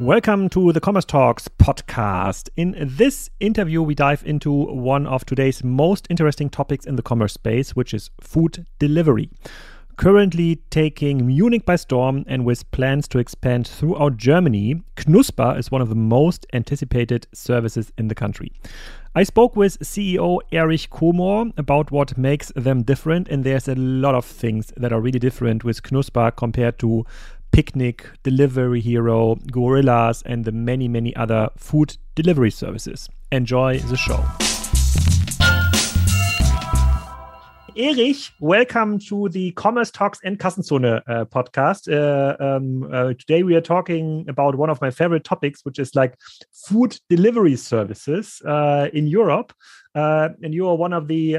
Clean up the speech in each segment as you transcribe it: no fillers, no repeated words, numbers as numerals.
Welcome to the Commerce Talks podcast. In this interview, we dive into one of today's most interesting topics in the commerce space, which is food delivery. Currently taking Munich by storm and with plans to expand throughout Germany, Knusper is one of the most anticipated services in the country. I spoke with CEO Erich Komor about what makes them different, and there's a lot of things that are really different with Knusper compared to Picnic, Delivery Hero, Gorillas, and the many, many other food delivery services. Enjoy the show. Erich, welcome to the Commerce Talks and Kassenzone podcast. Today we are talking about one of my favorite topics, which is like food delivery services in Europe. And you are one of the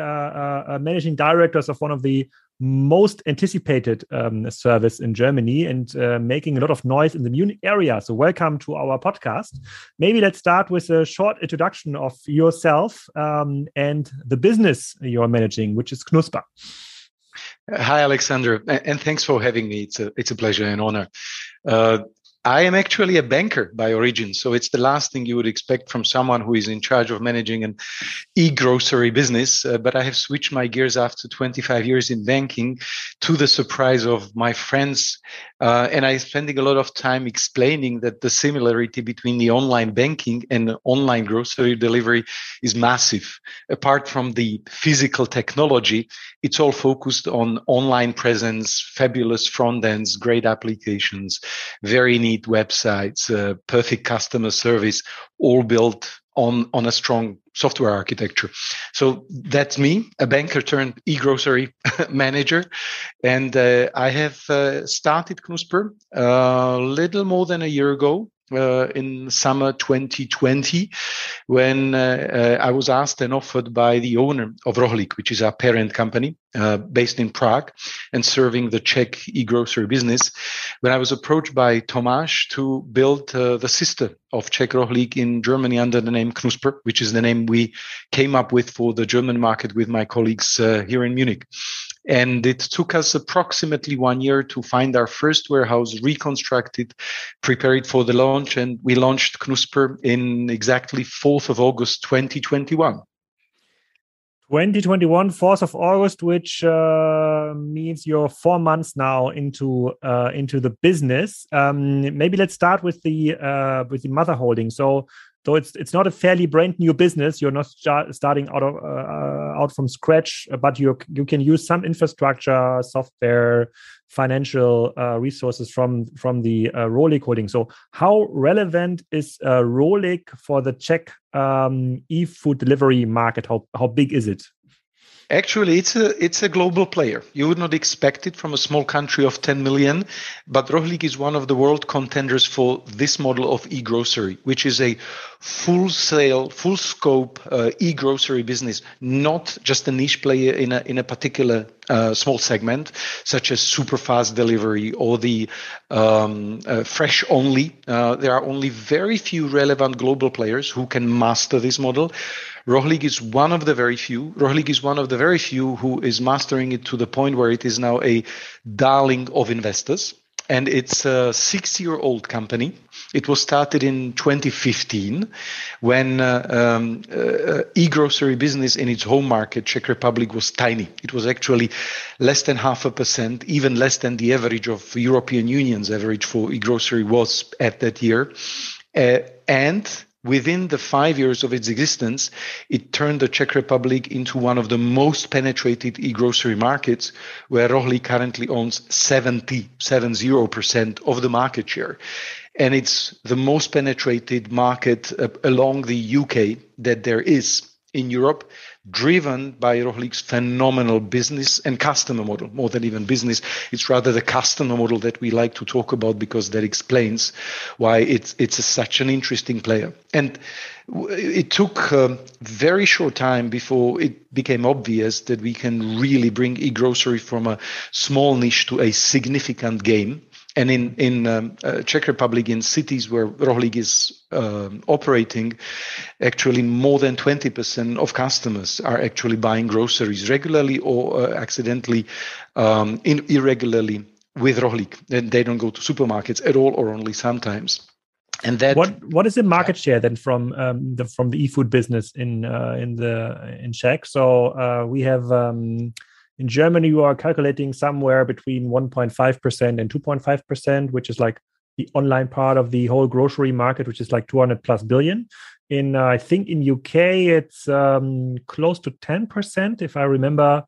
managing directors of one of the most anticipated service in Germany and making a lot of noise in the Munich area. So welcome to our podcast. Maybe let's start with a short introduction of yourself and the business you're managing, which is Knusper. Hi, Alexander, and thanks for having me. It's a pleasure and honor. I am actually a banker by origin, so it's the last thing you would expect from someone who is in charge of managing an e-grocery business. But I have switched my gears after 25 years in banking, to the surprise of my friends. And I'm spending a lot of time explaining that the similarity between the online banking and online grocery delivery is massive. Apart from the physical technology, it's all focused on online presence, fabulous front ends, great applications, very neat websites, perfect customer service, all built on a strong software architecture. So that's me, a banker turned e-grocery manager. And I have started Knusper a little more than a year ago. In summer 2020, when I was asked and offered by the owner of Rohlik, which is our parent company based in Prague and serving the Czech e-grocery business, when I was approached by Tomáš to build the sister of Czech Rohlik in Germany under the name Knusper, which is the name we came up with for the German market with my colleagues here in Munich. And it took us approximately 1 year to find our first warehouse, reconstructed, prepare it for the launch. And we launched Knusper in exactly 4th of August, 2021. 4th of August, which means you're 4 months now into the business. Maybe let's start with the mother holding. So it's not a fairly brand new business. You're not starting out from scratch, but you can use some infrastructure, software, financial resources from the Rohlik holding. So how relevant is Rohlik for the Czech e-food delivery market? How big is it? Actually, it's a global player. You would not expect it from a small country of 10 million, but Rohlik is one of the world contenders for this model of e-grocery, which is a full scope e-grocery business, not just a niche player in a particular small segment, such as super fast delivery or the fresh only. There are only very few relevant global players who can master this model. Rohlik is one of the very few. Rohlik is one of the very few who is mastering it to the point where it is now a darling of investors. And it's a 6-year-old company. It was started in 2015 when e-grocery business in its home market, Czech Republic, was tiny. It was actually less than 0.5%, even less than the average of European Union's average for e-grocery was at that year. And within the 5 years of its existence, it turned the Czech Republic into one of the most penetrated e-grocery markets, where Rohlik currently owns 70% of the market share. And it's the most penetrated market along the UK that there is in Europe, driven by Rohlik's phenomenal business and customer model. More than even business, it's rather the customer model that we like to talk about, because that explains why it's such an interesting player. And it took a very short time before it became obvious that we can really bring e-grocery from a small niche to a significant game. And in Czech Republic, in cities where Rohlik is operating, actually more than 20% of customers are actually buying groceries regularly or accidentally, irregularly with Rohlik. And they don't go to supermarkets at all, or only sometimes. And that what is the market share then from the e-food business in Czech? So we have in Germany you are calculating somewhere between 1.5% and 2.5%, which is like the online part of the whole grocery market, which is like 200+ billion. In I think in UK it's close to 10%, if I remember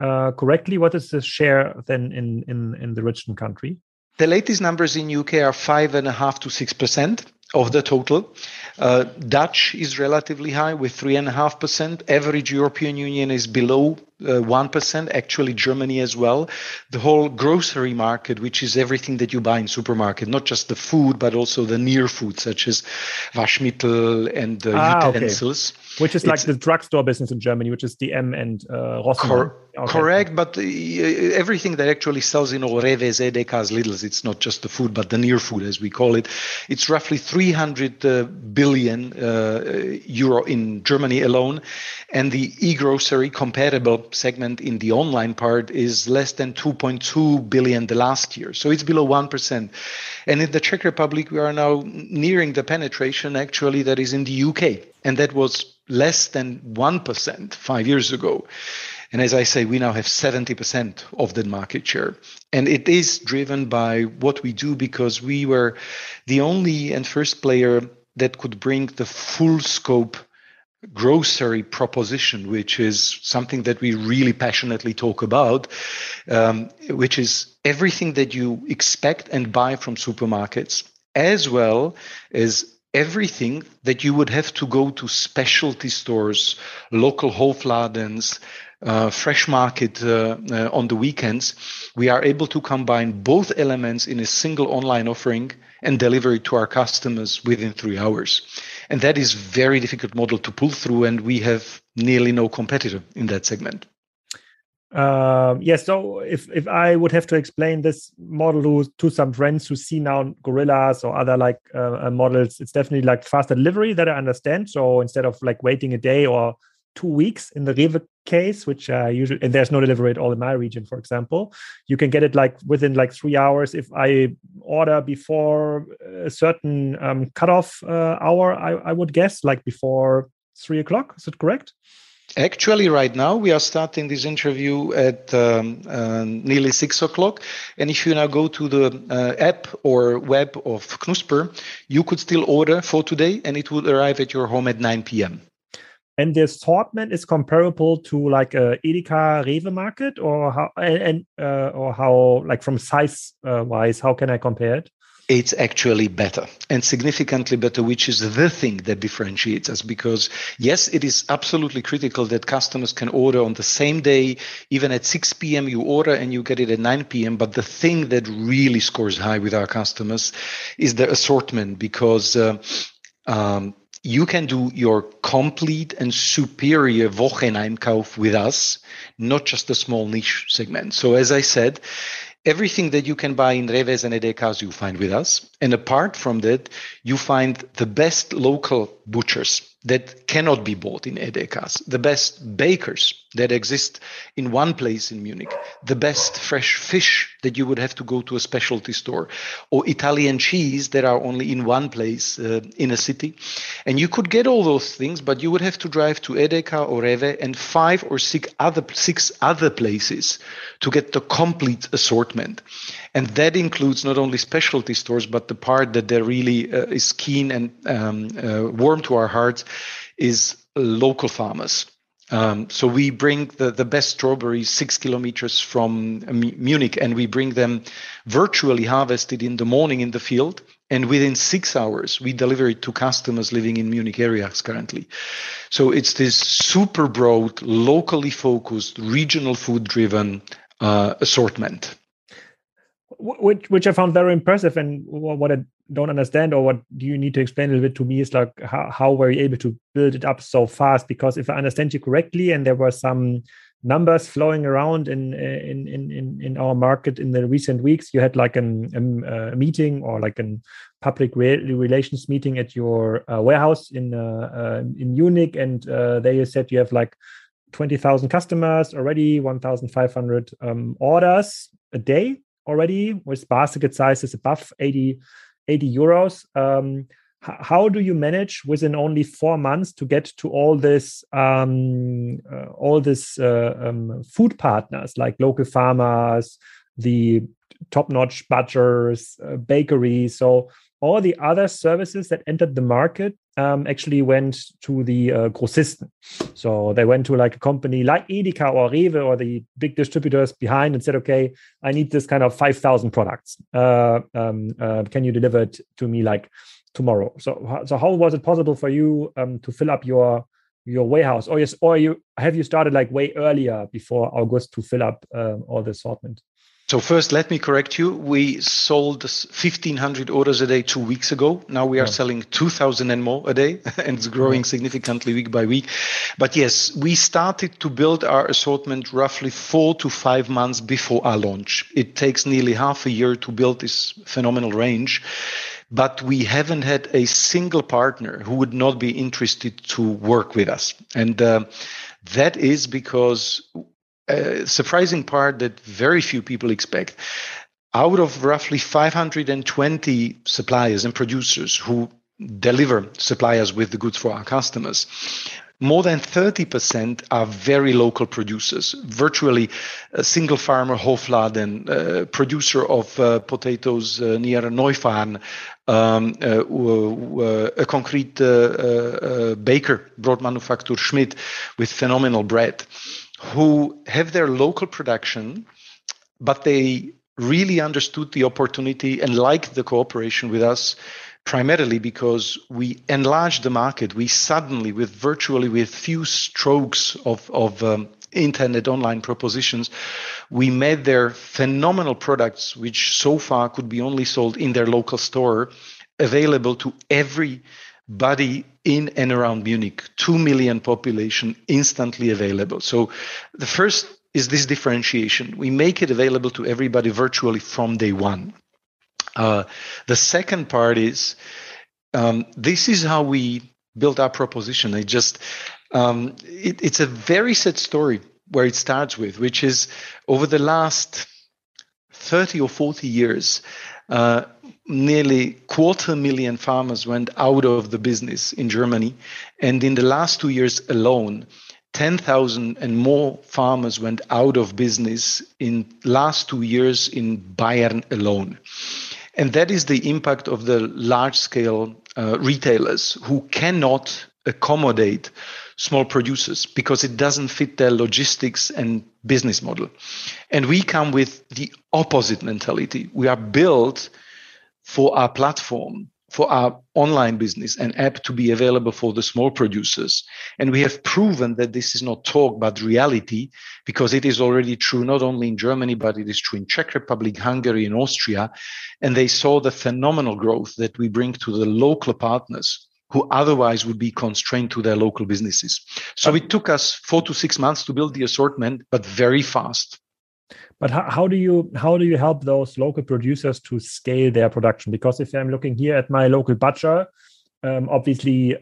correctly. What is the share then in the Richmond country? The latest numbers in UK are 5.5 to 6% of the total. Dutch is relatively high with 3.5%. Average European Union is below 1%, actually Germany as well. The whole grocery market, which is everything that you buy in supermarket, not just the food, but also the near food, such as Waschmittel and utensils. Okay. Which is like the drugstore business in Germany, which is DM and Rossmann. Correct, but everything that actually sells in Rewe, Dedekas, Lidls, it's not just the food, but the near food, as we call it. It's roughly 300 billion euro in Germany alone. And the e-grocery comparable segment in the online part is less than 2.2 billion the last year. So it's below 1%. And in the Czech Republic, we are now nearing the penetration actually that is in the UK. And that was less than 1% 5 years ago. And as I say, we now have 70% of the market share. And it is driven by what we do, because we were the only and first player that could bring the full scope grocery proposition, which is something that we really passionately talk about, which is everything that you expect and buy from supermarkets, as well as everything that you would have to go to specialty stores, local Hofladens, fresh market on the weekends. We are able to combine both elements in a single online offering and deliver it to our customers within 3 hours. And that is very difficult model to pull through, and we have nearly no competitor in that segment. So if I would have to explain this model to some friends who see now Gorillas or other like models, it's definitely like fast delivery that I understand. So instead of like waiting a day or 2 weeks in the Rewe case, which usually, and there's no delivery at all in my region, for example, you can get it like within like 3 hours. If I order before a certain cutoff hour, I would guess like before 3 o'clock. Is it correct? Actually, right now, we are starting this interview at nearly 6 o'clock. And if you now go to the app or web of Knusper, you could still order for today, and it would arrive at your home at 9 p.m. And the assortment is comparable to like a Edeka Rewe market, or how like from size wise, how can I compare it? It's actually better, and significantly better, which is the thing that differentiates us, because yes, it is absolutely critical that customers can order on the same day. Even at 6 p.m. you order and you get it at 9 p.m. But the thing that really scores high with our customers is the assortment, because you can do your complete and superior Wocheneinkauf with us, not just the small niche segment. So as I said, everything that you can buy in Rewe and Edekas, you find with us. And apart from that, you find the best local butchers that cannot be bought in Edekas, the best bakers that exist in one place in Munich, the best fresh fish that you would have to go to a specialty store, or Italian cheese that are only in one place in a city. And you could get all those things, but you would have to drive to Edeka or Rewe and six other places to get the complete assortment. And that includes not only specialty stores, but the part that really is keen and warm to our hearts is local farmers. So we bring the best strawberries 6 kilometers from Munich, and we bring them virtually harvested in the morning in the field. And within 6 hours, we deliver it to customers living in Munich areas currently. So it's this super broad, locally focused, regional food-driven assortment. Which I found very impressive, and what I don't understand, or what do you need to explain a little bit to me, is like how were you able to build it up so fast? Because if I understand you correctly, and there were some numbers flowing around in our market in the recent weeks, you had like a meeting or like a public relations meeting at your warehouse in Munich, and there you said you have like 20,000 customers already, 1,500 orders a day already, with basket sizes above 80 €80. How do you manage within only 4 months to get to all this food partners like local farmers, the top-notch butchers, bakeries? So all the other services that entered the market actually went to the Grossisten. So they went to like a company like Edeka or Rewe or the big distributors behind and said, okay, I need this kind of 5,000 products. Can you deliver it to me like tomorrow? So how was it possible for you to fill up your warehouse? Or have you started like way earlier before August to fill up all the assortment? So first, let me correct you. We sold 1,500 orders a day 2 weeks ago. Now we are selling 2,000 and more a day, and it's growing significantly week by week. But yes, we started to build our assortment roughly 4 to 5 months before our launch. It takes nearly half a year to build this phenomenal range. But we haven't had a single partner who would not be interested to work with us. And that is because... surprising part that very few people expect. Out of roughly 520 suppliers and producers who deliver suppliers with the goods for our customers, more than 30% are very local producers, virtually a single farmer, Hofladen, producer of potatoes near Neufahrn, a concrete baker, Brot Manufaktur Schmidt, with phenomenal bread, who have their local production, but they really understood the opportunity and liked the cooperation with us, primarily because we enlarged the market. We suddenly, with few strokes of internet online propositions, we made their phenomenal products, which so far could be only sold in their local store, available to everybody in and around Munich. 2 million population instantly available. So the first is this differentiation. We make it available to everybody virtually from day one. The second part is this is how we built our proposition. It's a very sad story where it starts with, which is over the last 30 or 40 years, nearly 250,000 farmers went out of the business in Germany. And in the last 2 years alone, 10,000 and more farmers went out of business in last 2 years in Bayern alone. And that is the impact of the large-scale retailers who cannot accommodate small producers because it doesn't fit their logistics and business model. And we come with the opposite mentality. We are built for our platform, for our online business and app to be available for the small producers. And we have proven that this is not talk, but reality, because it is already true not only in Germany, but it is true in Czech Republic, Hungary, and Austria. And they saw the phenomenal growth that we bring to the local partners who otherwise would be constrained to their local businesses. So it took us 4 to 6 months to build the assortment, but very fast. But how do you help those local producers to scale their production? Because if I'm looking here at my local butcher, obviously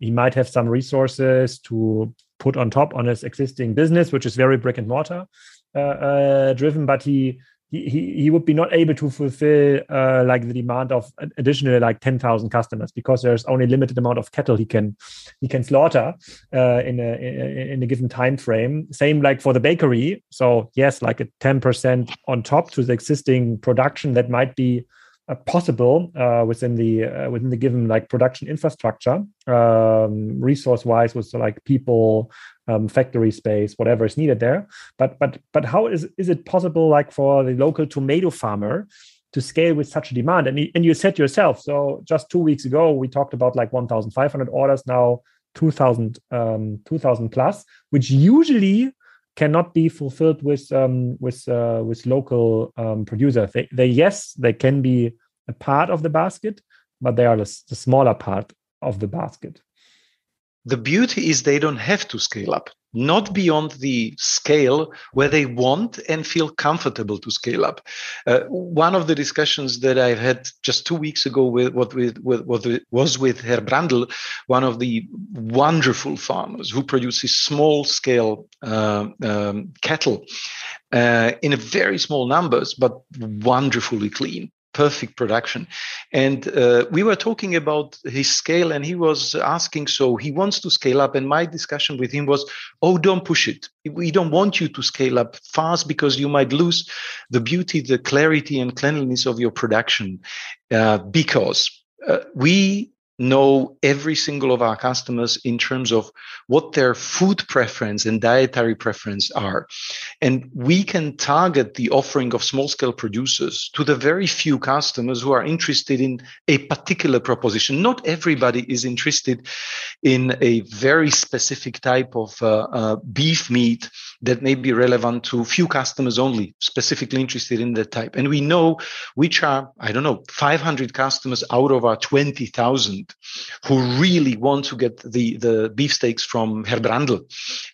he might have some resources to put on top on his existing business, which is very brick and mortar driven. But he would be not able to fulfill like the demand of additional like 10,000 customers because there's only limited amount of cattle he can slaughter in a given time frame. Same like for the bakery. So yes, like a 10% on top to the existing production that might be possible within the given like production infrastructure, resource wise, with like people, factory space, whatever is needed there. But how is it possible, like for the local tomato farmer, to scale with such a demand? And you said yourself, so just 2 weeks ago we talked about like 1,500 orders, now 2,000 plus, which usually cannot be fulfilled with local producers. They can be a part of the basket, but they are the smaller part of the basket. The beauty is they don't have to scale up, not beyond the scale where they want and feel comfortable to scale up. One of the discussions that I had just 2 weeks ago was with Herr Brandl, one of the wonderful farmers who produces small-scale cattle in a very small numbers, but wonderfully clean. perfect production. And we were talking about his scale, and he was asking, so he wants to scale up. And my discussion with him was, oh, don't push it. We don't want you to scale up fast because you might lose the beauty, the clarity and cleanliness of your production, because we know every single of our customers in terms of what their food preference and dietary preference are. And we can target the offering of small-scale producers to the very few customers who are interested in a particular proposition. Not everybody is interested in a very specific type of beef meat that may be relevant to few customers only, specifically interested in that type. And we know which are, 500 customers out of our 20,000 who really want to get the beefsteaks from Herr Brandl.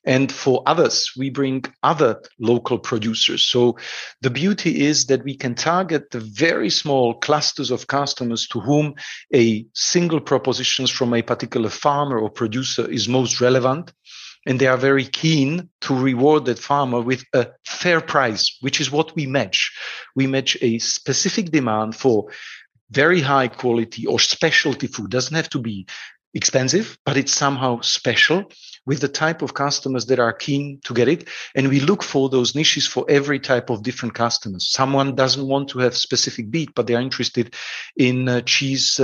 And for others, we bring other local producers. So the beauty is that we can target the very small clusters of customers to whom a single proposition from a particular farmer or producer is most relevant. And they are very keen to reward that farmer with a fair price, which is what we match. We match a specific demand for very high quality or specialty food. Doesn't have to be expensive, but it's somehow special, with the type of customers that are keen to get it. And we look for those niches for every type of different customers. Someone doesn't want to have specific beef, but they are interested in cheese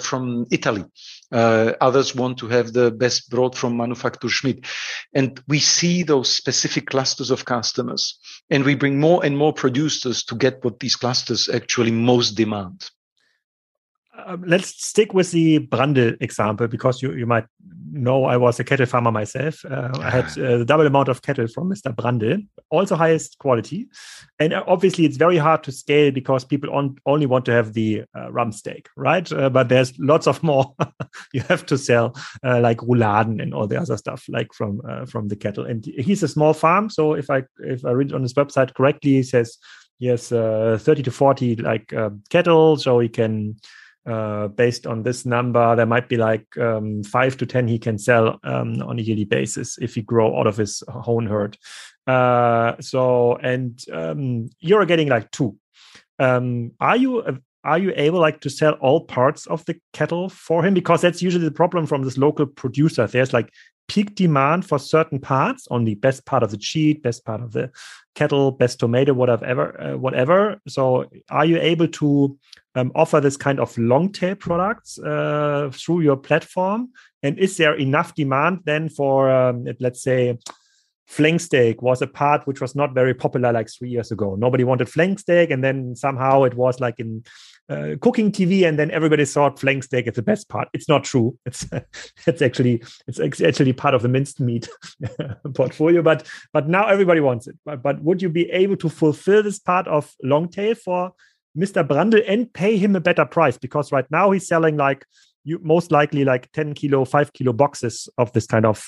from Italy. Others want to have the best broad from Manufaktur Schmidt. And we see those specific clusters of customers, and we bring more and more producers to get what these clusters actually most demand. Let's stick with the Brandl example, because you might know I was a cattle farmer myself. I had the double amount of cattle from Mr. Brandl, also highest quality. And obviously, it's very hard to scale because people only want to have the rump steak, right? But there's lots of more you have to sell, like rouladen and all the other stuff, like from the cattle. And he's a small farm. So if I read it on his website correctly, he says he has 30 to 40 cattle, so he can... based on this number, there might be 5 to 10 he can sell on a yearly basis if he grow out of his own herd. You're getting 2. Are you able to sell all parts of the cattle for him? Because that's usually the problem from this local producer. There's peak demand for certain parts, on the best part of the cheese, best part of the cattle, best tomato, whatever. So are you able to offer this kind of long tail products through your platform? And is there enough demand then for, let's say, flank steak was a part which was not very popular 3 years ago. Nobody wanted flank steak, and then somehow it was in cooking TV, and then everybody thought flank steak is the best part. It's not true. It's actually part of the minced meat portfolio. But now everybody wants it. But would you be able to fulfill this part of long tail for Mr. Brandl and pay him a better price? Because right now he's selling you most likely 10 kilo, 5 kilo boxes of this kind of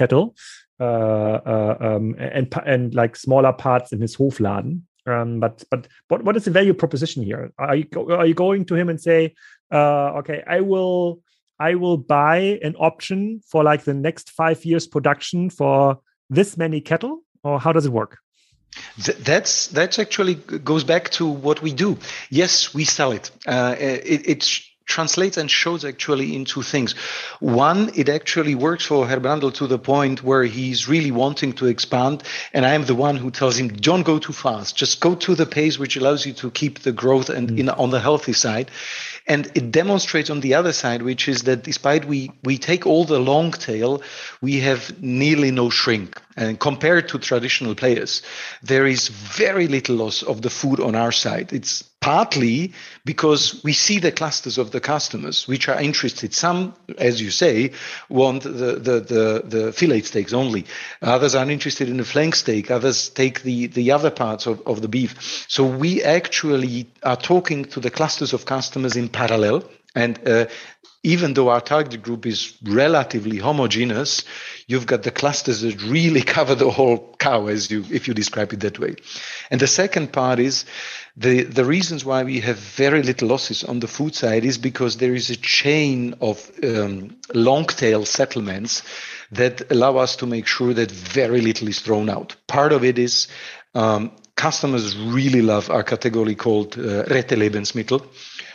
cattle. Smaller parts in his Hofladen. But what is the value proposition here? Are you going to him and say, okay, I will buy an option for the next 5 years production for this many cattle, or how does it work? That's actually goes back to what we do. Yes, we sell it. It translates and shows actually in two things. One, it actually works for Herr Brandl to the point where he's really wanting to expand, and I am the one who tells him, don't go too fast, just go to the pace which allows you to keep the growth and on the healthy side. And it demonstrates on the other side, which is that despite we take all the long tail, we have nearly no shrink. And compared to traditional players, there is very little loss of the food on our side. It's partly because we see the clusters of the customers which are interested. Some, as you say, want the fillet steaks only. Others are interested in the flank steak. Others take the other parts of the beef. So we actually are talking to the clusters of customers in parallel. And even though our target group is relatively homogeneous, you've got the clusters that really cover the whole cow, if you describe it that way. And the second part is the reasons why we have very little losses on the food side is because there is a chain of long-tail settlements that allow us to make sure that very little is thrown out. Part of it is customers really love a category called Rette Lebensmittel,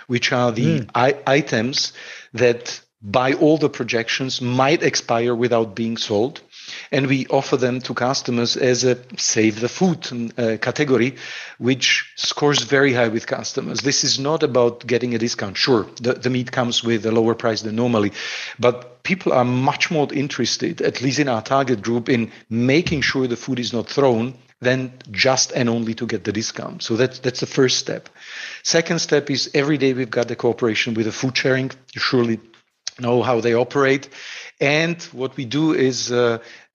which are the items that by all the projections might expire without being sold. And we offer them to customers as a save the food category, which scores very high with customers. This is not about getting a discount. Sure, the meat comes with a lower price than normally, but people are much more interested, at least in our target group, in making sure the food is not thrown than just and only to get the discount. So that's the first step. Second step is every day we've got the cooperation with the food sharing. You surely know how they operate. And what we do is,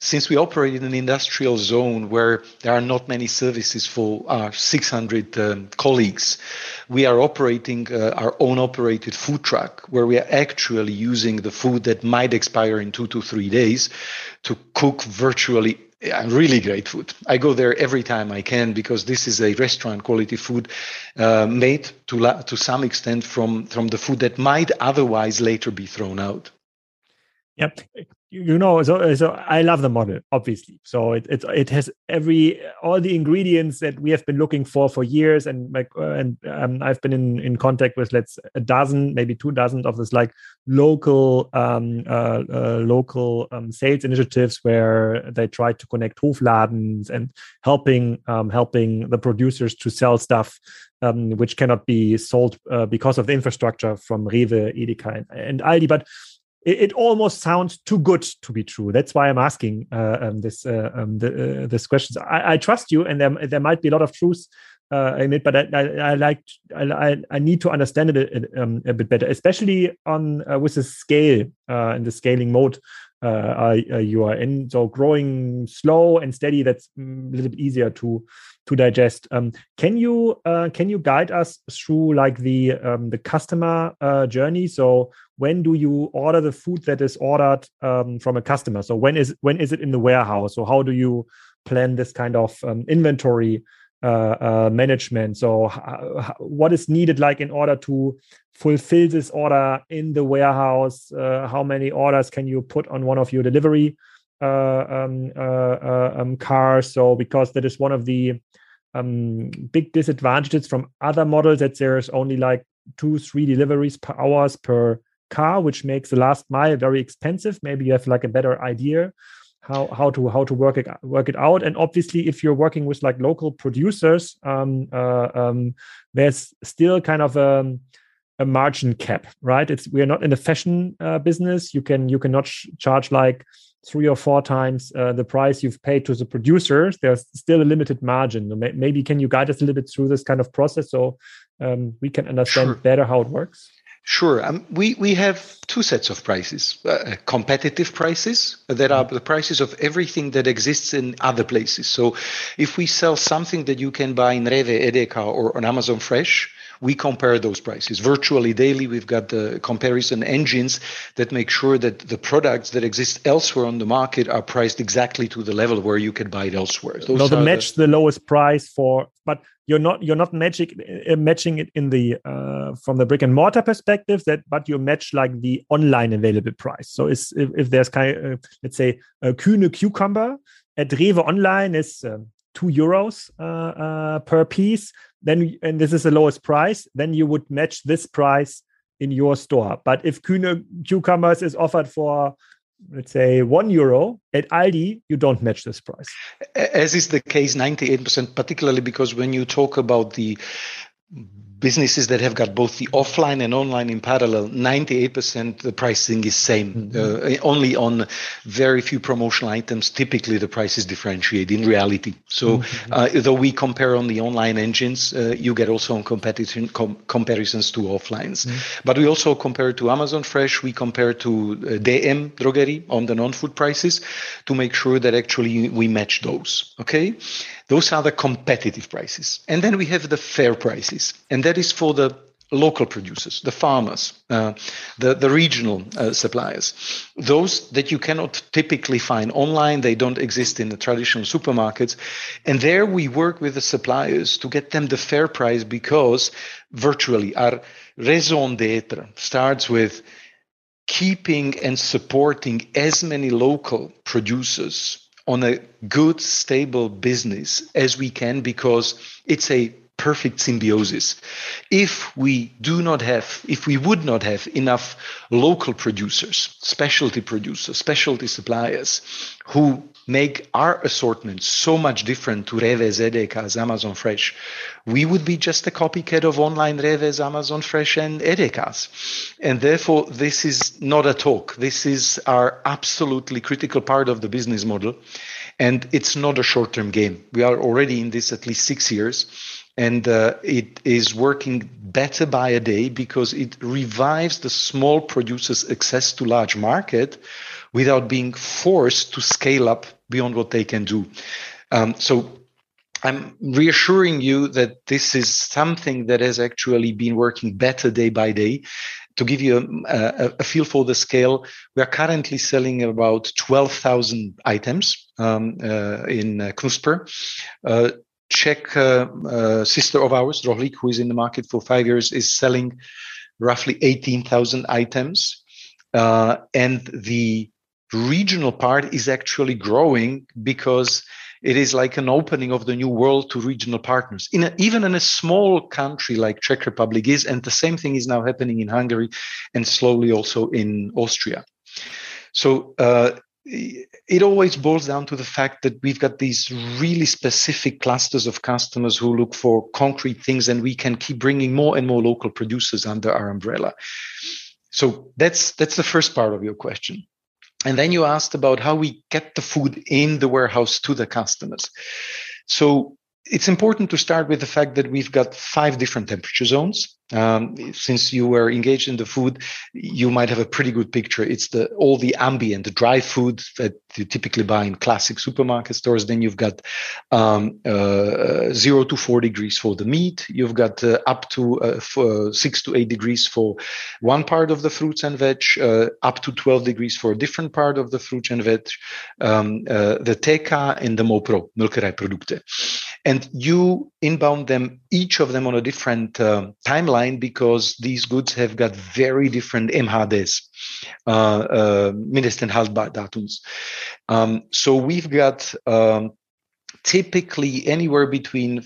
since we operate in an industrial zone where there are not many services for our 600 colleagues, we are operating our own operated food truck, where we are actually using the food that might expire in 2 to 3 days to cook virtually really great food. I go there every time I can because this is a restaurant quality food made to some extent from the food that might otherwise later be thrown out. Yep. You know, so I love the model, obviously. So it has all the ingredients that we have been looking for years, and I've been in contact with a dozen, maybe 2 dozen of this local sales initiatives where they try to connect Hofladens and helping the producers to sell stuff which cannot be sold because of the infrastructure from Rewe, Edeka, and Aldi, but. It almost sounds too good to be true. That's why I'm asking this question. I trust you, and there might be a lot of truth in it, but I need to understand it a bit better, especially on with the scale and the scaling mode you are in. So growing slow and steady, that's a little bit easier to digest. Can you guide us through the customer journey? So when do you order the food that is ordered from a customer? So when is it in the warehouse? So how do you plan this kind of inventory management? So what is needed in order to fulfill this order in the warehouse? How many orders can you put on one of your delivery cars? So because that is one of the big disadvantages from other models, that there's only 2-3 deliveries per hours per car, which makes the last mile very expensive. Maybe you have a better idea how to work it out. And obviously, if you're working with local producers, there's still kind of a margin cap, right? We are not in the fashion business. You cannot charge 3 or 4 times the price you've paid to the producers. There's still a limited margin. Maybe can you guide us a little bit through this kind of process so we can understand better how it works? Sure. We have 2 sets of prices, competitive prices that are the prices of everything that exists in other places. So if we sell something that you can buy in Rewe, Edeka or on Amazon Fresh, we compare those prices. Virtually daily, we've got the comparison engines that make sure that the products that exist elsewhere on the market are priced exactly to the level where you can buy it elsewhere. Match the lowest price for, but you're not matching it in the from the brick and mortar perspective. But you match the online available price. So if there's let's say a Kühne cucumber at Rewe online is €2 per piece, and this is the lowest price, then you would match this price in your store. But if Kühne cucumbers is offered for, let's say, €1 at Aldi, you don't match this price. As is the case 98%, particularly because when you talk about the businesses that have got both the offline and online in parallel, 98% the pricing is same. Mm-hmm. Only on very few promotional items, typically the prices differentiate in reality. So though we compare on the online engines, you get also on comparisons to offlines. Mm-hmm. But we also compare to Amazon Fresh, we compare to DM Drogerie on the non-food prices to make sure that actually we match those. Okay, those are the competitive prices. And then we have the fair prices. And that is for the local producers, the farmers, the regional suppliers, those that you cannot typically find online. They don't exist in the traditional supermarkets. And there we work with the suppliers to get them the fair price, because virtually our raison d'être starts with keeping and supporting as many local producers on a good, stable business as we can, because it's a perfect symbiosis. If we would not have enough local producers, specialty producers, specialty suppliers who make our assortment so much different to Rewe, Edeka's, Amazon Fresh, we would be just a copycat of online Rewe's, Amazon Fresh and Edeka's. And therefore, this is not a talk. This is our absolutely critical part of the business model. And it's not a short-term game. We are already in this at least 6 years. And it is working better by a day because it revives the small producers' access to large market without being forced to scale up beyond what they can do. So I'm reassuring you that this is something that has actually been working better day by day. To give you a feel for the scale, we are currently selling about 12,000 items in Knuspr. Czech sister of ours, Rohlik, who is in the market for 5 years, is selling roughly 18,000 items. And the regional part is actually growing because it is like an opening of the new world to regional partners. Even in a small country like Czech Republic is, and the same thing is now happening in Hungary and slowly also in Austria. So it always boils down to the fact that we've got these really specific clusters of customers who look for concrete things, and we can keep bringing more and more local producers under our umbrella. So that's the first part of your question. And then you asked about how we get the food in the warehouse to the customers. So it's important to start with the fact that we've got 5 different temperature zones. Since you were engaged in the food, you might have a pretty good picture. It's all the ambient, the dry food that you typically buy in classic supermarket stores. Then you've got 0 to 4 degrees for the meat. You've got up to 6 to 8 degrees for one part of the fruits and veg, up to 12 degrees for a different part of the fruits and veg, the TK and the MoPro, Melkerijprodukte. And you inbound them, each of them on a different timeline, because these goods have got very different MHDs, Mindesthaltbarkeitsdatums. So we've got typically anywhere between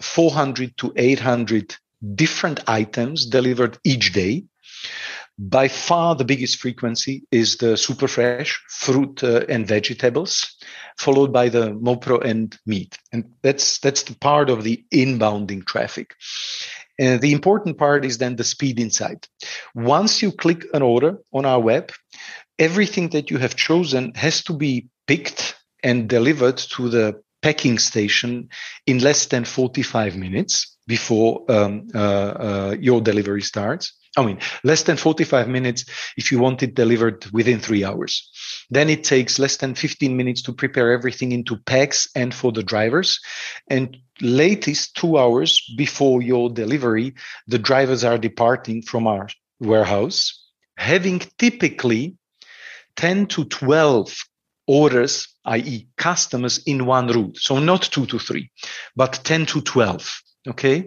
400 to 800 different items delivered each day. By far, the biggest frequency is the super fresh fruit and vegetables, followed by the MoPro and meat. And that's the part of the inbounding traffic. And the important part is then the speed inside. Once you click an order on our web, everything that you have chosen has to be picked and delivered to the packing station in less than 45 minutes before your delivery starts. Less than 45 minutes if you want it delivered within 3 hours. Then it takes less than 15 minutes to prepare everything into packs and for the drivers. And latest 2 hours before your delivery, the drivers are departing from our warehouse, having typically 10 to 12 orders, i.e. customers, in one route. So not 2 to 3, but 10 to 12. Okay.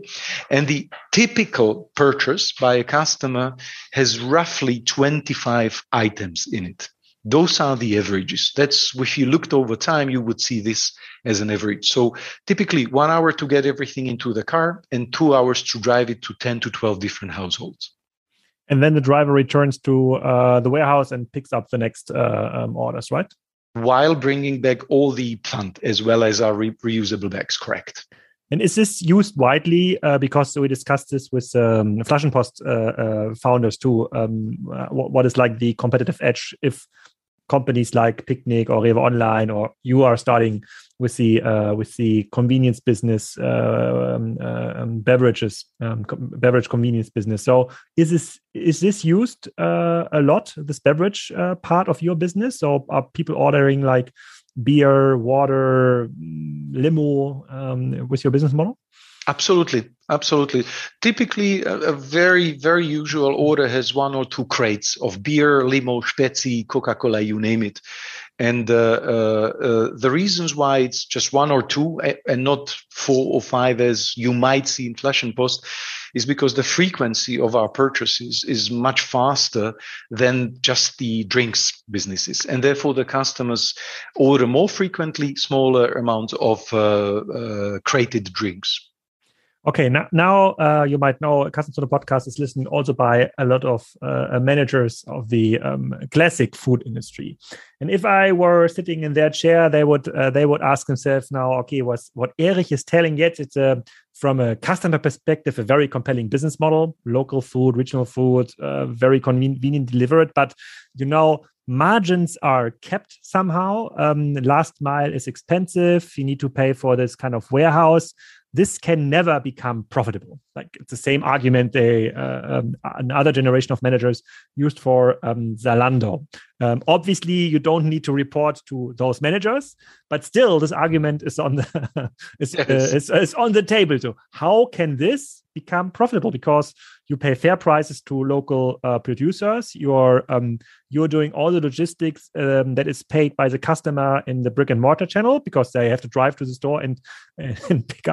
And the typical purchase by a customer has roughly 25 items in it. Those are the averages. That's, if you looked over time, you would see this as an average. So typically 1 hour to get everything into the car and 2 hours to drive it to 10 to 12 different households. And then the driver returns to the warehouse and picks up the next orders, right? While bringing back all the plant as well as our reusable bags, correct? And is this used widely? Because we discussed this with Flaschenpost founders too. What is like the competitive edge if companies like Picnic or Rewe Online, or you are starting with the convenience business, beverage convenience business? So is this used a lot? This beverage part of your business, or are people ordering like beer, water, limo with your business model? Absolutely. Typically, a very, very usual order has 1 or 2 crates of beer, limo, Spezi, Coca-Cola, you name it. And the reasons why it's just one or two and not four or five, as you might see in Flash and Post, is because the frequency of our purchases is much faster than just the drinks businesses. And therefore, the customers order more frequently smaller amounts of crated drinks. Okay, now you might know Customs to the Podcast is listened also by a lot of managers of the classic food industry, and if I were sitting in their chair, they would ask themselves now, okay, what Erich is telling yet? It's from a customer perspective a very compelling business model: local food, regional food, very convenient delivered. But you know, margins are kept somehow. Last mile is expensive. You need to pay for this kind of warehouse. This can never become profitable. Like, it's the same argument they another generation of managers used for Zalando. Obviously, you don't need to report to those managers, but still, this argument is on the is on the table too. How can this become profitable? Because you pay fair prices to local producers. You're doing all the logistics that is paid by the customer in the brick and mortar channel, because they have to drive to the store and pick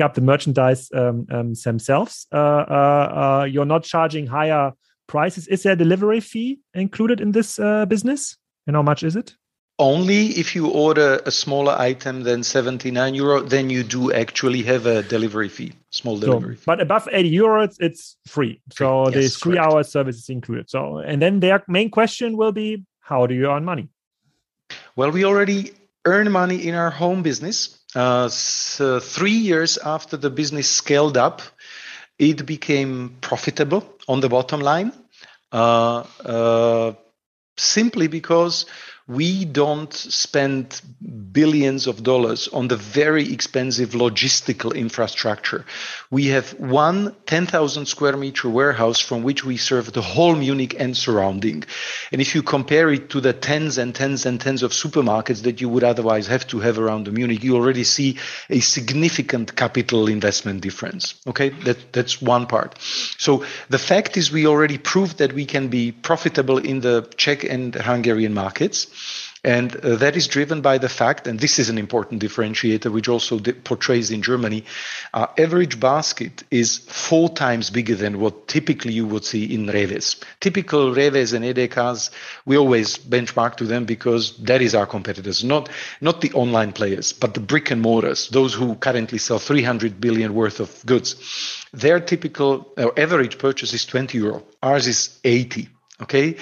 up the merchandise themselves. You're not charging higher prices. Is there a delivery fee included in this business? And how much is it? Only if you order a smaller item than 79 euro, then you do actually have a delivery fee, small delivery fee. But above 80 euros, it's free. So yes, this 3-hour service is included. So, and then their main question will be, how do you earn money? Well, we already earn money in our home business. So 3 years after the business scaled up, it became profitable on the bottom line, simply because we don't spend billions of dollars on the very expensive logistical infrastructure. We have one 10,000 square meter warehouse from which we serve the whole Munich and surrounding. And if you compare it to the tens and tens and tens of supermarkets that you would otherwise have to have around the Munich, you already see a significant capital investment difference. Okay, that's one part. So the fact is, we already proved that we can be profitable in the Czech and Hungarian markets. And that is driven by the fact, and this is an important differentiator, which also portrays in Germany, our average basket is 4 times bigger than what typically you would see in Rewe's. Typical Rewe's and Edekas, we always benchmark to them because that is our competitors, not the online players, but the brick and mortars, those who currently sell 300 billion worth of goods. Their typical or average purchase is 20 euro. Ours is 80. Okay,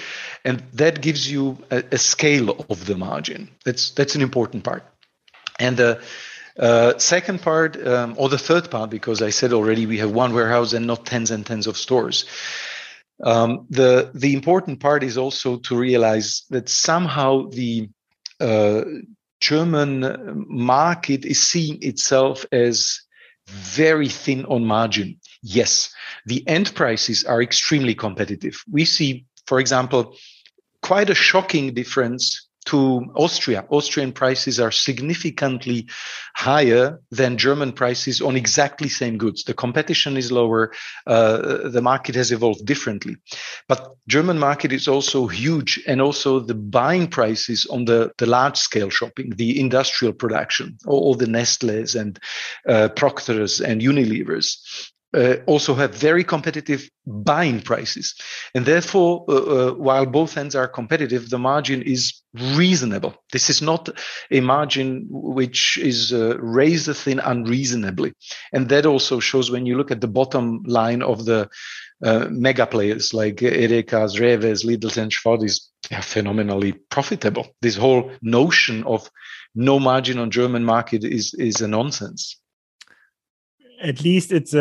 and that gives you a scale of the margin. That's an important part. And the second part, or the third part, because I said already we have one warehouse and not tens and tens of stores. The important part is also to realize that somehow the German market is seeing itself as very thin on margin. Yes, the end prices are extremely competitive. We see, for example, quite a shocking difference to Austria. Austrian prices are significantly higher than German prices on exactly same goods. The competition is lower. The market has evolved differently. But German market is also huge, and also the buying prices on the large-scale shopping, the industrial production, all the Nestles and Proctors and Unilevers, also have very competitive buying prices. And therefore, while both ends are competitive, the margin is reasonable. This is not a margin which is razor thin unreasonably. And that also shows when you look at the bottom line of the mega players like Edekas, Rewe's, Lidl, and Schwarz is phenomenally profitable. This whole notion of no margin on German market is a nonsense. At least it's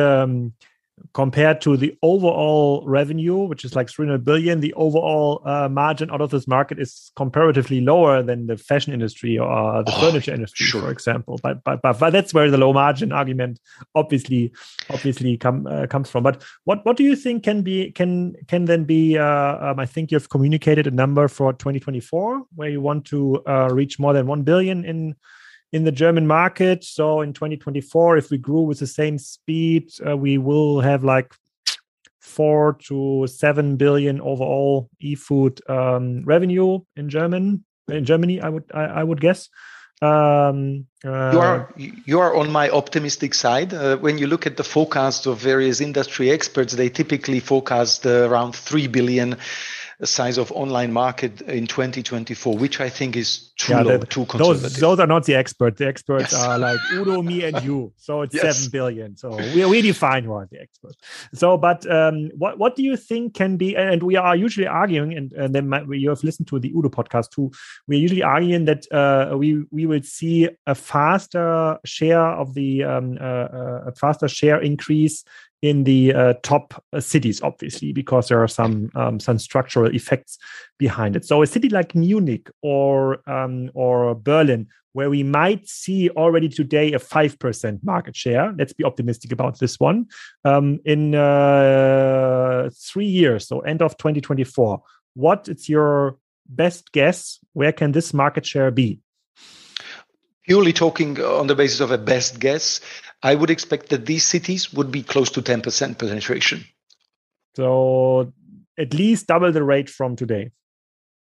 compared to the overall revenue, which is like 300 billion, the overall margin out of this market is comparatively lower than the fashion industry or the furniture industry, sure, for example. But that's where the low margin argument obviously comes from. But what do you think can then be? I think you've communicated a number for 2024 where you want to reach more than 1 billion in the German market. So in 2024, if we grew with the same speed, we will have like 4 to 7 billion overall e-food revenue in German in Germany, I would guess. You are on my optimistic side. When you look at the forecasts of various industry experts, they typically forecast around 3 billion size of online market in 2024, which I think is too conservative. Those are not the experts. The experts are like Udo, me, and you. So it's 7 billion. So we define what the experts. So, but what do you think can be? And we are usually arguing, and then you have listened to the Udo podcast too. We're usually arguing that we will see a faster share of the a faster share increase in the top cities, obviously, because there are some structural effects behind it. So a city like Munich or Berlin, where we might see already today a 5% market share, let's be optimistic about this one, in 3 years, so end of 2024. What is your best guess? Where can this market share be? Purely talking on the basis of a best guess, I would expect that these cities would be close to 10% penetration. So at least double the rate from today.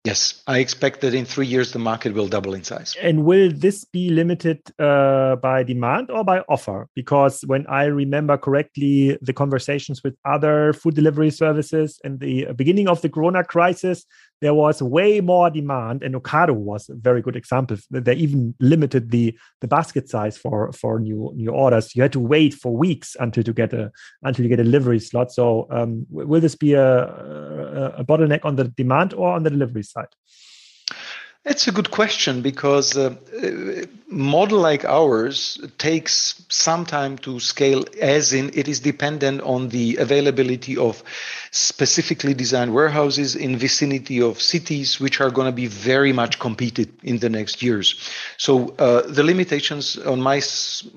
Yes, I expect that in 3 years, the market will double in size. And will this be limited by demand or by offer? Because when I remember correctly, the conversations with other food delivery services in the beginning of the Corona crisis, there was way more demand, and Ocado was a very good example. They even limited the basket size for new orders. You had to wait for weeks until you get a delivery slot. So will this be a bottleneck on the demand or on the delivery side? It's a good question, because a model like ours takes some time to scale, as in it is dependent on the availability of specifically designed warehouses in vicinity of cities, which are going to be very much competed in the next years. So the limitations on my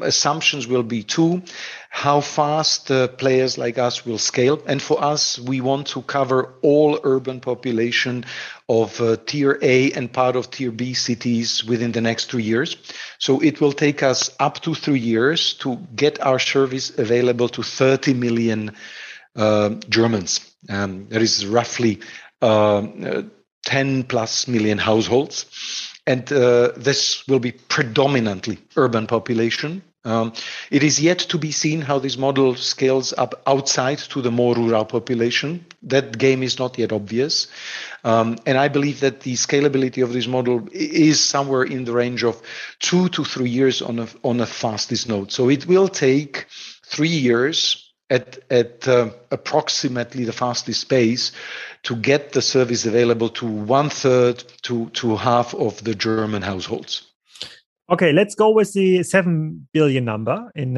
assumptions will be two: how fast players like us will scale. And for us, we want to cover all urban population of tier A and part of tier B cities within the next 2 years. So it will take us up to 3 years to get our service available to 30 million Germans. That is roughly 10 plus million households. And this will be predominantly urban population. It is yet to be seen how this model scales up outside to the more rural population. That game is not yet obvious. And I believe that the scalability of this model is somewhere in the range of 2 to 3 years on a fastest node. So it will take 3 years at approximately the fastest pace to get the service available to 1/3 to half of the German households. Okay, let's go with the 7 billion number in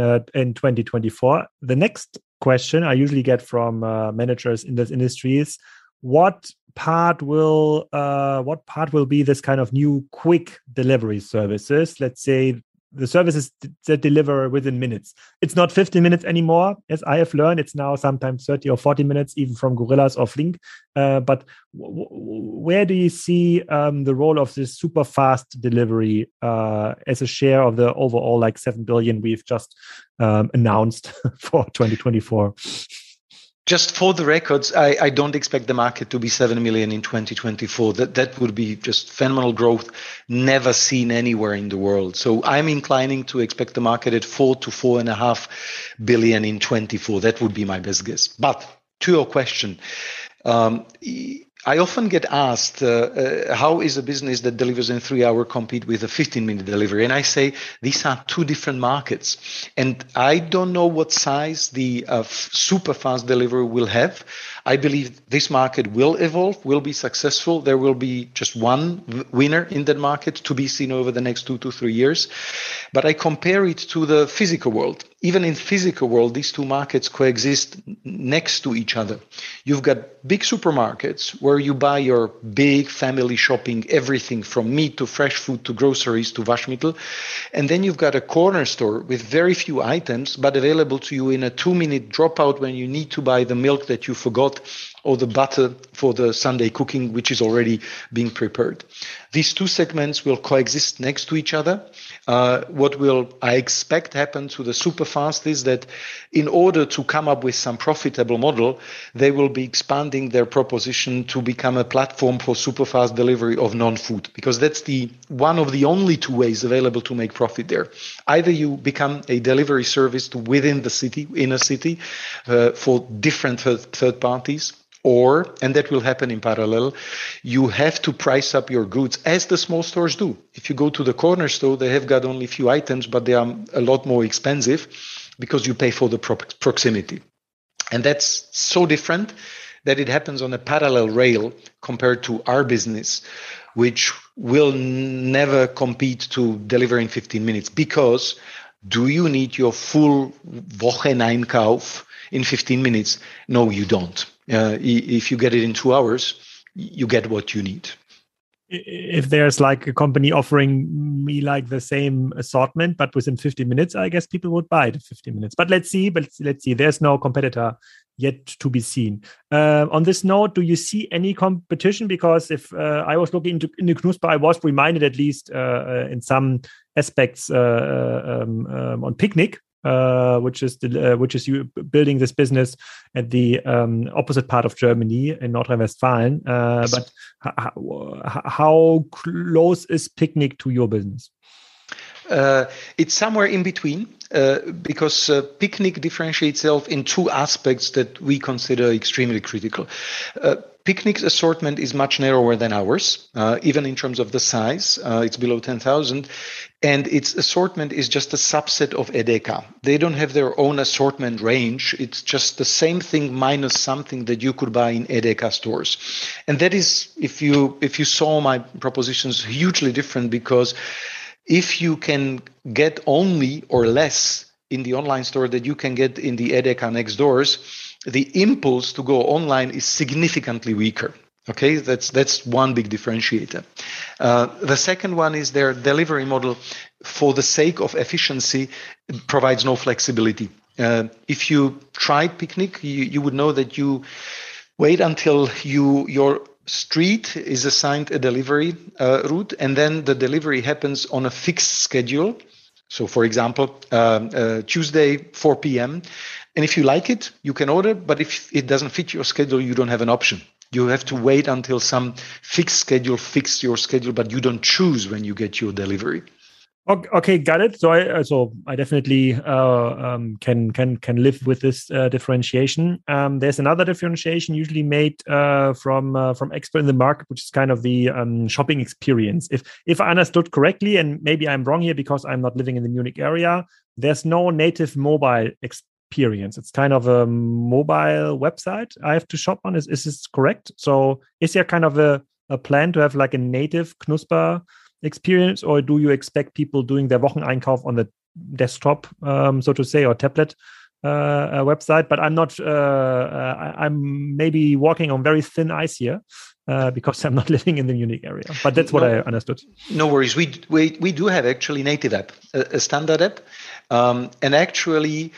2024. The next question I usually get from managers in this industry is, what part will be this kind of new quick delivery services? Let's say the services that deliver within minutes. It's not 15 minutes anymore, as I have learned. It's now sometimes 30 or 40 minutes, even from Gorillas or Flink. But where do you see the role of this super fast delivery as a share of the overall 7 billion we've just announced for 2024? Just for the records, I don't expect the market to be 7 million in 2024. That would be just phenomenal growth, never seen anywhere in the world. So I'm inclining to expect the market at 4 to 4.5 billion in 2024. That would be my best guess. But to your question, I often get asked, how is a business that delivers in 3 hours compete with a 15-minute delivery? And I say, these are two different markets. And I don't know what size the super fast delivery will have. I believe this market will evolve, will be successful. There will be just one winner in that market to be seen over the next 2 to 3 years. But I compare it to the physical world. Even in physical world, these two markets coexist next to each other. You've got big supermarkets where you buy your big family shopping, everything from meat to fresh food to groceries to Waschmittel. And then you've got a corner store with very few items, but available to you in a 2-minute dropout when you need to buy the milk that you forgot or the butter for the Sunday cooking, which is already being prepared. These two segments will coexist next to each other. What will I expect happen to the super fast is that in order to come up with some profitable model, they will be expanding their proposition to become a platform for super fast delivery of non-food, because that's the one of the only two ways available to make profit there. Either you become a delivery service to within the city, inner city, for different third parties, or, and that will happen in parallel, you have to price up your goods as the small stores do. If you go to the corner store, they have got only a few items, but they are a lot more expensive because you pay for the proximity. And that's so different that it happens on a parallel rail compared to our business, which will never compete to deliver in 15 minutes. Because do you need your full Wocheneinkauf in 15 minutes? No, you don't. If you get it in 2 hours, you get what you need. If there's like a company offering me like the same assortment, but within 15 minutes, I guess people would buy it in 15 minutes. But let's see. There's no competitor yet to be seen. On this note, do you see any competition? Because if I was looking into Knusper, I was reminded at least in some aspects on Picnic, which is you building this business at the opposite part of Germany in Nordrhein-Westfalen. But how close is Picnic to your business? It's somewhere in between, because Picnic differentiates itself in two aspects that we consider extremely critical. Picnic's assortment is much narrower than ours, even in terms of the size. It's below 10,000. And its assortment is just a subset of Edeka. They don't have their own assortment range. It's just the same thing minus something that you could buy in Edeka stores. And that is, if you saw my propositions, hugely different, because if you can get only or less in the online store that you can get in the Edeka next doors, the impulse to go online is significantly weaker. Okay, that's one big differentiator. The second one is their delivery model, for the sake of efficiency, provides no flexibility. If you tried Picnic, you would know that you wait until your street is assigned a delivery route, and then the delivery happens on a fixed schedule. So, for example, Tuesday, 4 p.m. And if you like it, you can order. But if it doesn't fit your schedule, you don't have an option. You have to wait until some fixed schedule fixes your schedule, but you don't choose when you get your delivery. Okay, got it. So I definitely can live with this differentiation. There's another differentiation usually made from expert in the market, which is kind of the shopping experience. If I understood correctly, and maybe I'm wrong here because I'm not living in the Munich area, there's no native mobile experience. It's kind of a mobile website I have to shop on. Is this correct? So is there kind of a plan to have like a native Knusper experience, or do you expect people doing their Wocheneinkauf on the desktop, so to say, or tablet website? But I'm not. I'm maybe walking on very thin ice here because I'm not living in the Munich area. But that's what I understood. No worries. We do have actually native app, a standard app, and actually,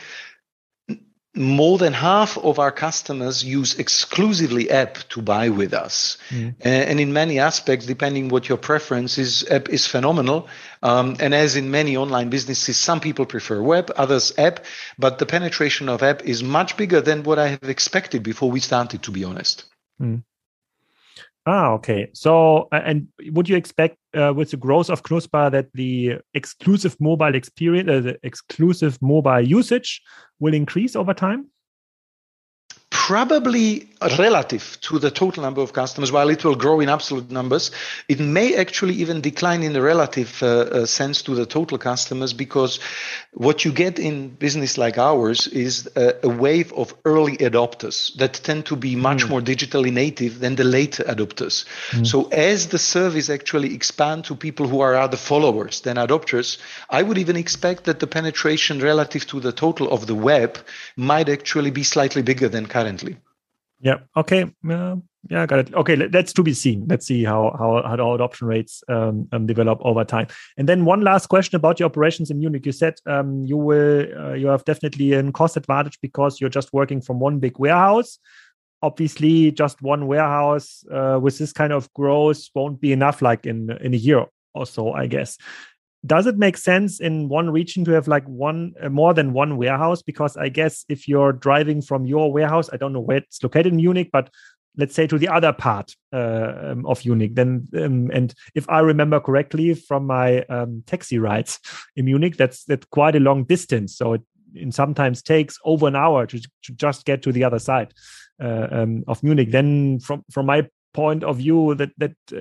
more than half of our customers use exclusively app to buy with us. Mm. And in many aspects, depending what your preference is, app is phenomenal. And as in many online businesses, some people prefer web, others app. But the penetration of app is much bigger than what I have expected before we started, to be honest. Mm. Okay. So, and would you expect with the growth of Knusper that the exclusive mobile experience, the exclusive mobile usage will increase over time? Probably relative to the total number of customers, while it will grow in absolute numbers, it may actually even decline in the relative sense to the total customers, because what you get in business like ours is a wave of early adopters that tend to be much more digitally native than the late adopters. Mm. So as the service actually expands to people who are rather followers than adopters, I would even expect that the penetration relative to the total of the web might actually be slightly bigger than current. Yeah. Okay. Yeah. Got it. Okay. That's to be seen. Let's see how adoption rates develop over time. And then one last question about your operations in Munich. You said you have definitely a cost advantage because you're just working from one big warehouse. obviously just one warehouse with this kind of growth won't be enough, like in a year or so, I guess. Does it make sense in one region to have like one more than one warehouse? Because I guess if you're driving from your warehouse, I don't know where it's located in Munich, but let's say to the other part of Munich, then and if I remember correctly from my taxi rides in Munich, that's quite a long distance. So it sometimes takes over an hour to just get to the other side of Munich. Then from my point of view, that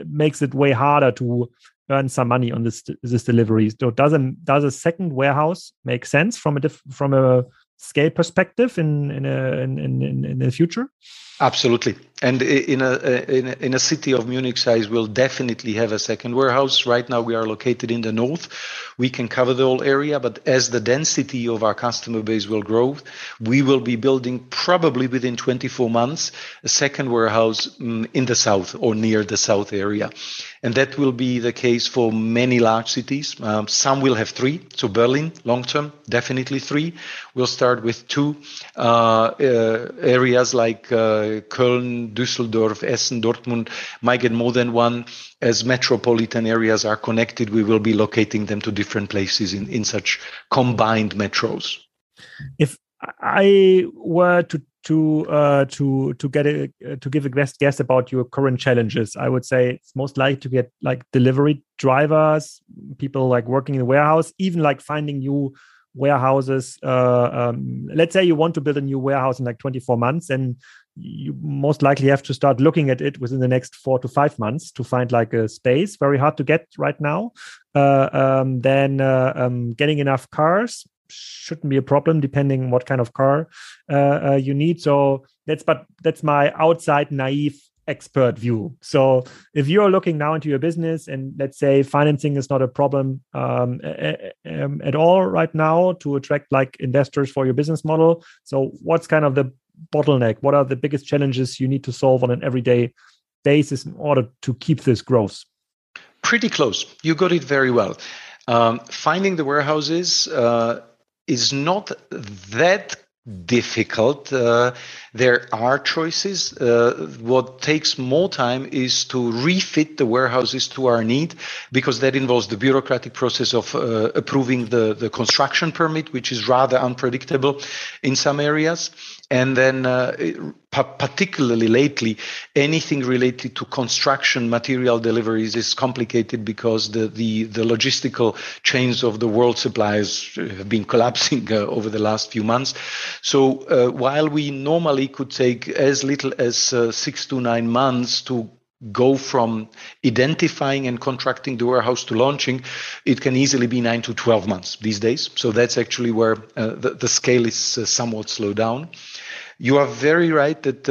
makes it way harder to earn some money on this delivery. So does a second warehouse make sense from a scale perspective in the future? Absolutely. And in a city of Munich size, we'll definitely have a second warehouse. Right now we are located in the north. We can cover the whole area, but as the density of our customer base will grow, we will be building probably within 24 months a second warehouse in the south or near the south area. And that will be the case for many large cities. Some will have three. So Berlin, long term, definitely three. We'll start with two areas like Köln, Düsseldorf, Essen, Dortmund might get more than one. As metropolitan areas are connected, we will be locating them to different places in such combined metros. If I were to give a best guess about your current challenges, I would say it's most likely to get like delivery drivers, people like working in the warehouse, even like finding new warehouses. Let's say you want to build a new warehouse in like 24 months, and you most likely have to start looking at it within the next 4 to 5 months to find like a space. Very hard to get right now. Getting enough cars shouldn't be a problem, depending on what kind of car you need. So that's my outside naive expert view. So if you're looking now into your business and let's say financing is not a problem at all right now to attract like investors for your business model. So what's kind of the bottleneck? What are the biggest challenges you need to solve on an everyday basis in order to keep this growth? Pretty close. You got it very well. Finding the warehouses is not that difficult. There are choices. What takes more time is to refit the warehouses to our need, because that involves the bureaucratic process of approving the construction permit, which is rather unpredictable in some areas. And then particularly lately, anything related to construction material deliveries is complicated because the logistical chains of the world suppliers have been collapsing over the last few months. So while we normally could take as little as 6 to 9 months to go from identifying and contracting the warehouse to launching, it can easily be 9 to 12 months these days. So that's actually where the scale is somewhat slowed down. You are very right that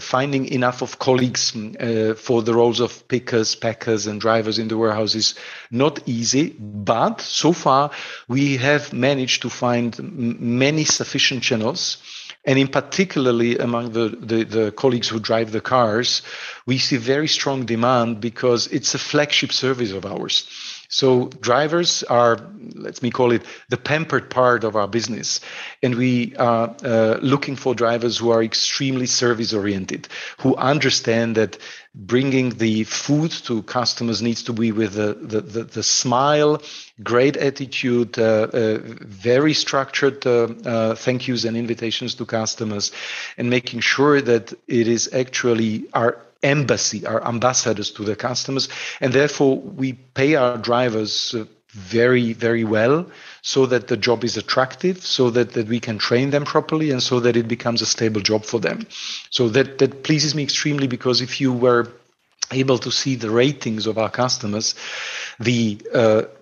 finding enough of colleagues for the roles of pickers, packers, and drivers in the warehouse is not easy. But so far, we have managed to find many sufficient channels. And in particularly among the colleagues who drive the cars, we see very strong demand because it's a flagship service of ours. So drivers are, let me call it, the pampered part of our business. And we are looking for drivers who are extremely service-oriented, who understand that bringing the food to customers needs to be with the smile, great attitude, very structured thank yous and invitations to customers, and making sure that it is actually our ambassadors to the customers, and therefore we pay our drivers very, very well so that the job is attractive, so that we can train them properly, and so that it becomes a stable job for them. So that pleases me extremely, because if you were able to see the ratings of our customers, the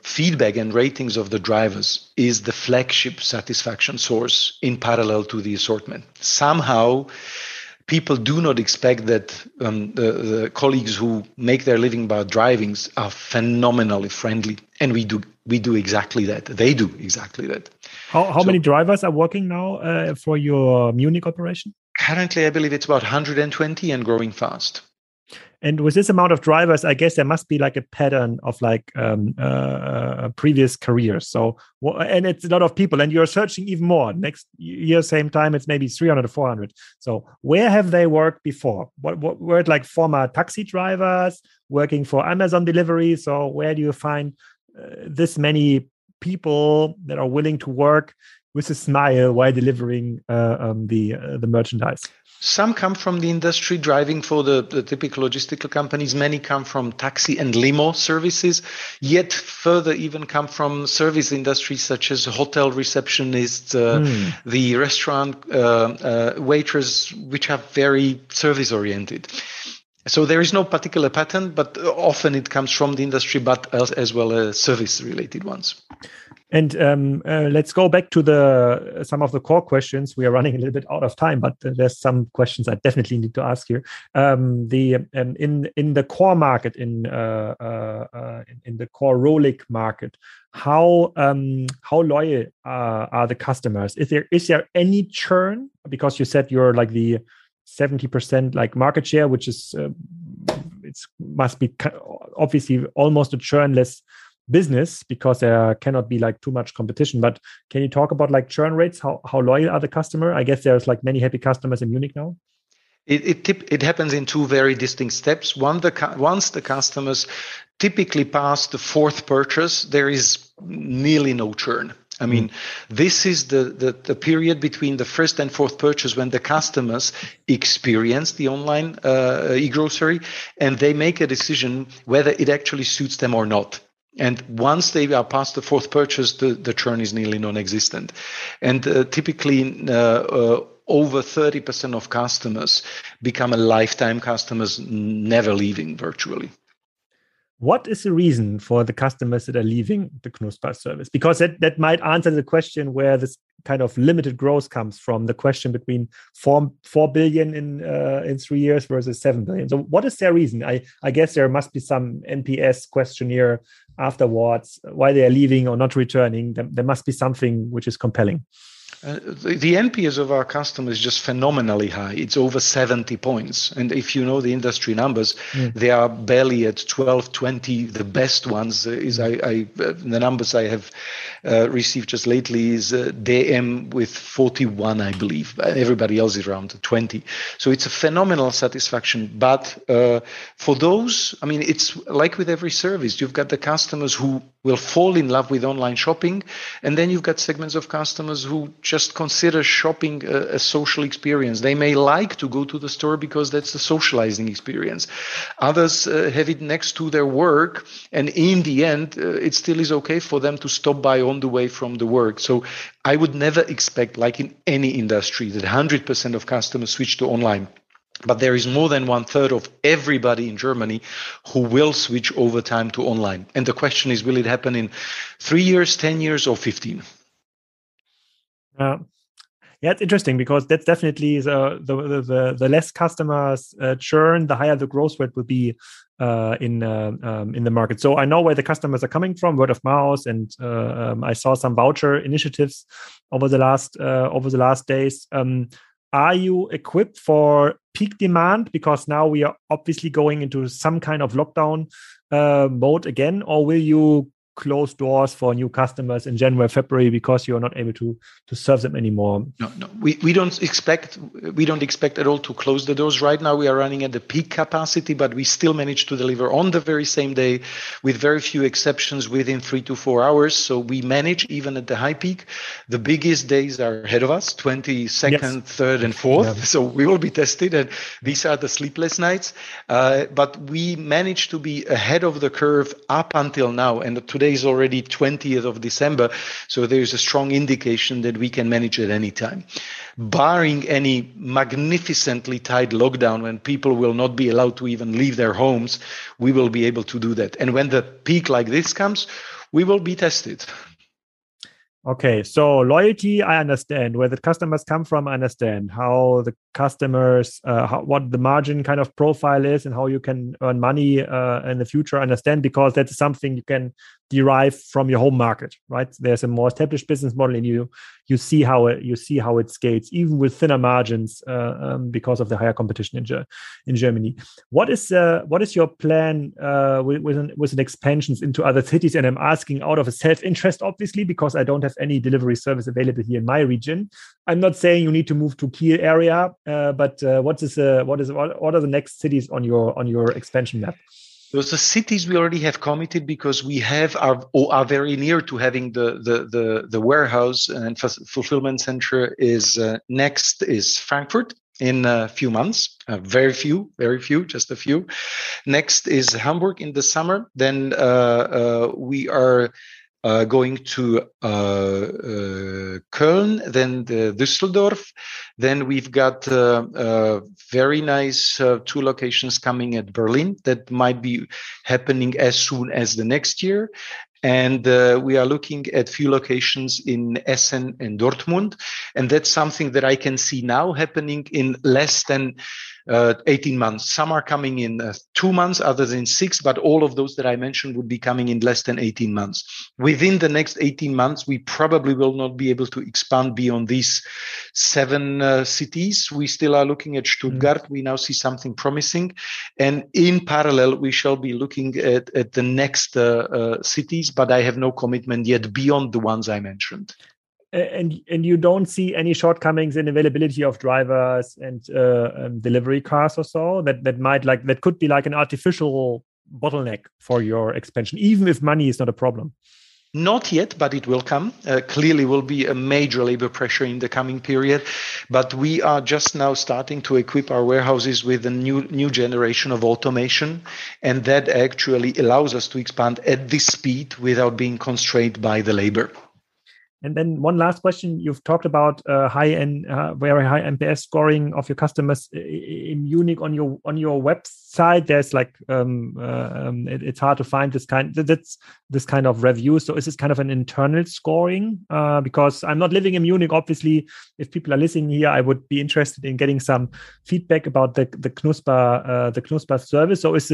feedback and ratings of the drivers is the flagship satisfaction source in parallel to the assortment. Somehow, people do not expect that the colleagues who make their living by drivings are phenomenally friendly, and we do exactly that. They do exactly that. How many drivers are working now for your Munich operation? Currently, I believe it's about 120 and growing fast. And with this amount of drivers, I guess there must be like a pattern of like previous careers. So, and it's a lot of people, and you're searching even more next year, same time. It's maybe 300 or 400. So, where have they worked before? What were it like former taxi drivers working for Amazon delivery? So, where do you find this many people that are willing to work with a smile while delivering the merchandise? Some come from the industry driving for the typical logistical companies. Many come from taxi and limo services. Yet further even come from service industries such as hotel receptionists, the restaurant waiters, which are very service oriented. So there is no particular pattern, but often it comes from the industry, but as well as service related ones. And let's go back to some of the core questions. We are running a little bit out of time, but there's some questions I definitely need to ask you. In the core market, in the core Rohlik market, how loyal are the customers? Is there any churn? Because you said you're like the 70% like market share, which is it must be obviously almost a churnless business because there cannot be like too much competition. But can you talk about like churn rates? How loyal are the customer? I guess there's like many happy customers in Munich now. It happens in two very distinct steps. One, once the customers typically pass the fourth purchase, there is nearly no churn. I mean, this is the period between the first and fourth purchase when the customers experience the online e-grocery and they make a decision whether it actually suits them or not. And once they are past the fourth purchase, the churn is nearly non-existent. And typically, over 30% of customers become a lifetime customers, never leaving virtually. What is the reason for the customers that are leaving the Knuspers service? Because that might answer the question where this kind of limited growth comes from, the question between 4 billion in 3 years versus 7 billion. So what is their reason? I guess there must be some NPS questionnaire afterwards, why they are leaving or not returning. There must be something which is compelling. The NPS of our customers is just phenomenally high. It's over 70 points. And if you know the industry numbers, they are barely at 12, 20. The best ones is the numbers I have received just lately is DM with 41, I believe. Everybody else is around 20. So it's a phenomenal satisfaction. But for those, I mean, it's like with every service. You've got the customers who will fall in love with online shopping. And then you've got segments of customers who just consider shopping a social experience. They may like to go to the store because that's a socializing experience. Others have it next to their work, and in the end, it still is okay for them to stop by on the way from the work. So I would never expect, like in any industry, that 100% of customers switch to online. But there is more than 1/3 of everybody in Germany who will switch over time to online. And the question is, will it happen in 3 years, 10 years, or 15? Yeah, it's interesting because that's definitely the less customers churn, the higher the growth rate would be in the market. So I know where the customers are coming from, word of mouth, and I saw some voucher initiatives over the last days. Are you equipped for peak demand? Because now we are obviously going into some kind of lockdown mode again, or will you close doors for new customers in January, February, because you're not able to serve them anymore? No. We don't expect at all to close the doors. Right now we are running at the peak capacity, but we still manage to deliver on the very same day with very few exceptions within 3 to 4 hours. So we manage even at the high peak. The biggest days are ahead of us, 22nd, yes. 3rd and 4th. Yeah. So we will be tested, and these are the sleepless nights. But we managed to be ahead of the curve up until now. And today is already 20th of December, so there is a strong indication that we can manage at any time. Barring any magnificently tight lockdown when people will not be allowed to even leave their homes, we will be able to do that. And when the peak like this comes, we will be tested. Okay, so loyalty, I understand. Where the customers come from, I understand. How the customers, what the margin kind of profile is, and how you can earn money in the future, understand, because that's something you can derive from your home market, right? There's a more established business model, and you see how it scales, even with thinner margins because of the higher competition in Germany. What is your plan with an expansions into other cities? And I'm asking out of a self-interest, obviously, because I don't have any delivery service available here in my region. I'm not saying you need to move to Kiel area, but what are the next cities on your expansion map? Those are cities we already have committed, because we are very near to having the warehouse and fulfillment center. Next is Frankfurt in a few months, very few, just a few. Next is Hamburg in the summer. Then we are going to Köln, then Düsseldorf. Then we've got very nice two locations coming at Berlin that might be happening as soon as the next year. And we are looking at few locations in Essen and Dortmund. And that's something that I can see now happening in less than 18 months. Some are coming in 2 months, others in 6, but all of those that I mentioned would be coming in less than 18 months. Within the next 18 months, we probably will not be able to expand beyond these 7 cities. We still are looking at Stuttgart. Mm-hmm. We now see something promising. And in parallel, we shall be looking at the next cities, but I have no commitment yet beyond the ones I mentioned. And you don't see any shortcomings in availability of drivers and delivery cars or so that could be an artificial bottleneck for your expansion, even if money is not a problem. Not yet, but it will come. Clearly will be a major labor pressure in the coming period. But we are just now starting to equip our warehouses with a new generation of automation. And that actually allows us to expand at this speed without being constrained by the labor. And then one last question. You've talked about very high NPS scoring of your customers in Munich on your website. There's it's hard to find this kind of review. So is this kind of an internal scoring? Because I'm not living in Munich, obviously. If people are listening here, I would be interested in getting some feedback about the Knusper service. So is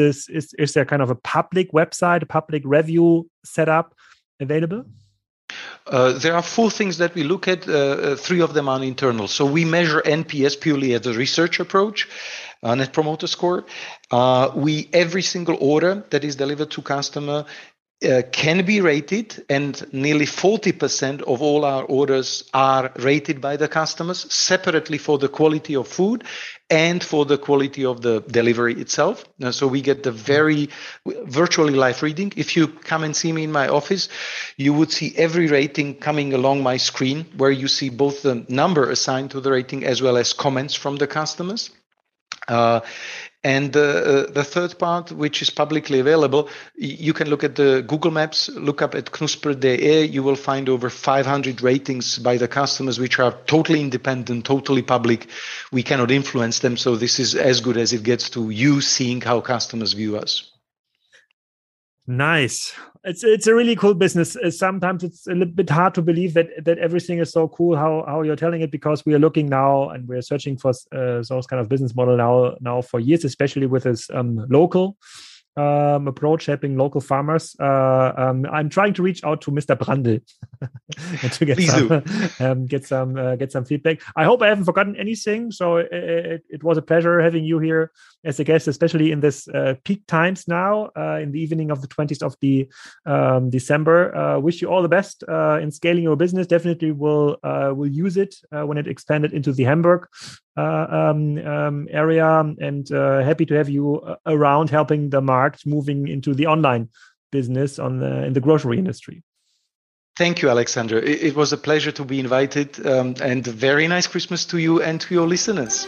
there kind of a public website, a public review setup available? There are 4 things that we look at. 3 of them are internal. So we measure NPS purely as a research approach, Net Promoter Score. Every single order that is delivered to customer can be rated, and nearly 40% of all our orders are rated by the customers separately for the quality of food and for the quality of the delivery itself. So we get the very virtually live reading. If you come and see me in my office, you would see every rating coming along my screen, where you see both the number assigned to the rating as well as comments from the customers. And the third part, which is publicly available, you can look at the Google Maps, look up at knusper.de. You will find over 500 ratings by the customers, which are totally independent, totally public. We cannot influence them. So this is as good as it gets to you seeing how customers view us. Nice. It's a really cool business. Sometimes it's a little bit hard to believe that everything is so cool how you're telling it, because we are looking now and we're searching for those kind of business model now for years, especially with this local approach, helping local farmers. I'm trying to reach out to Mr. Brandl to get some feedback. I hope I haven't forgotten anything. So it was a pleasure having you here as a guest, especially in this peak times now, in the evening of the 20th of the December. Wish you all the best in scaling your business. Definitely will use it when it expanded into the Hamburg area, and happy to have you around helping the market moving into the online business in the grocery industry. Thank you, Alexander. It was a pleasure to be invited, and a very nice Christmas to you and to your listeners.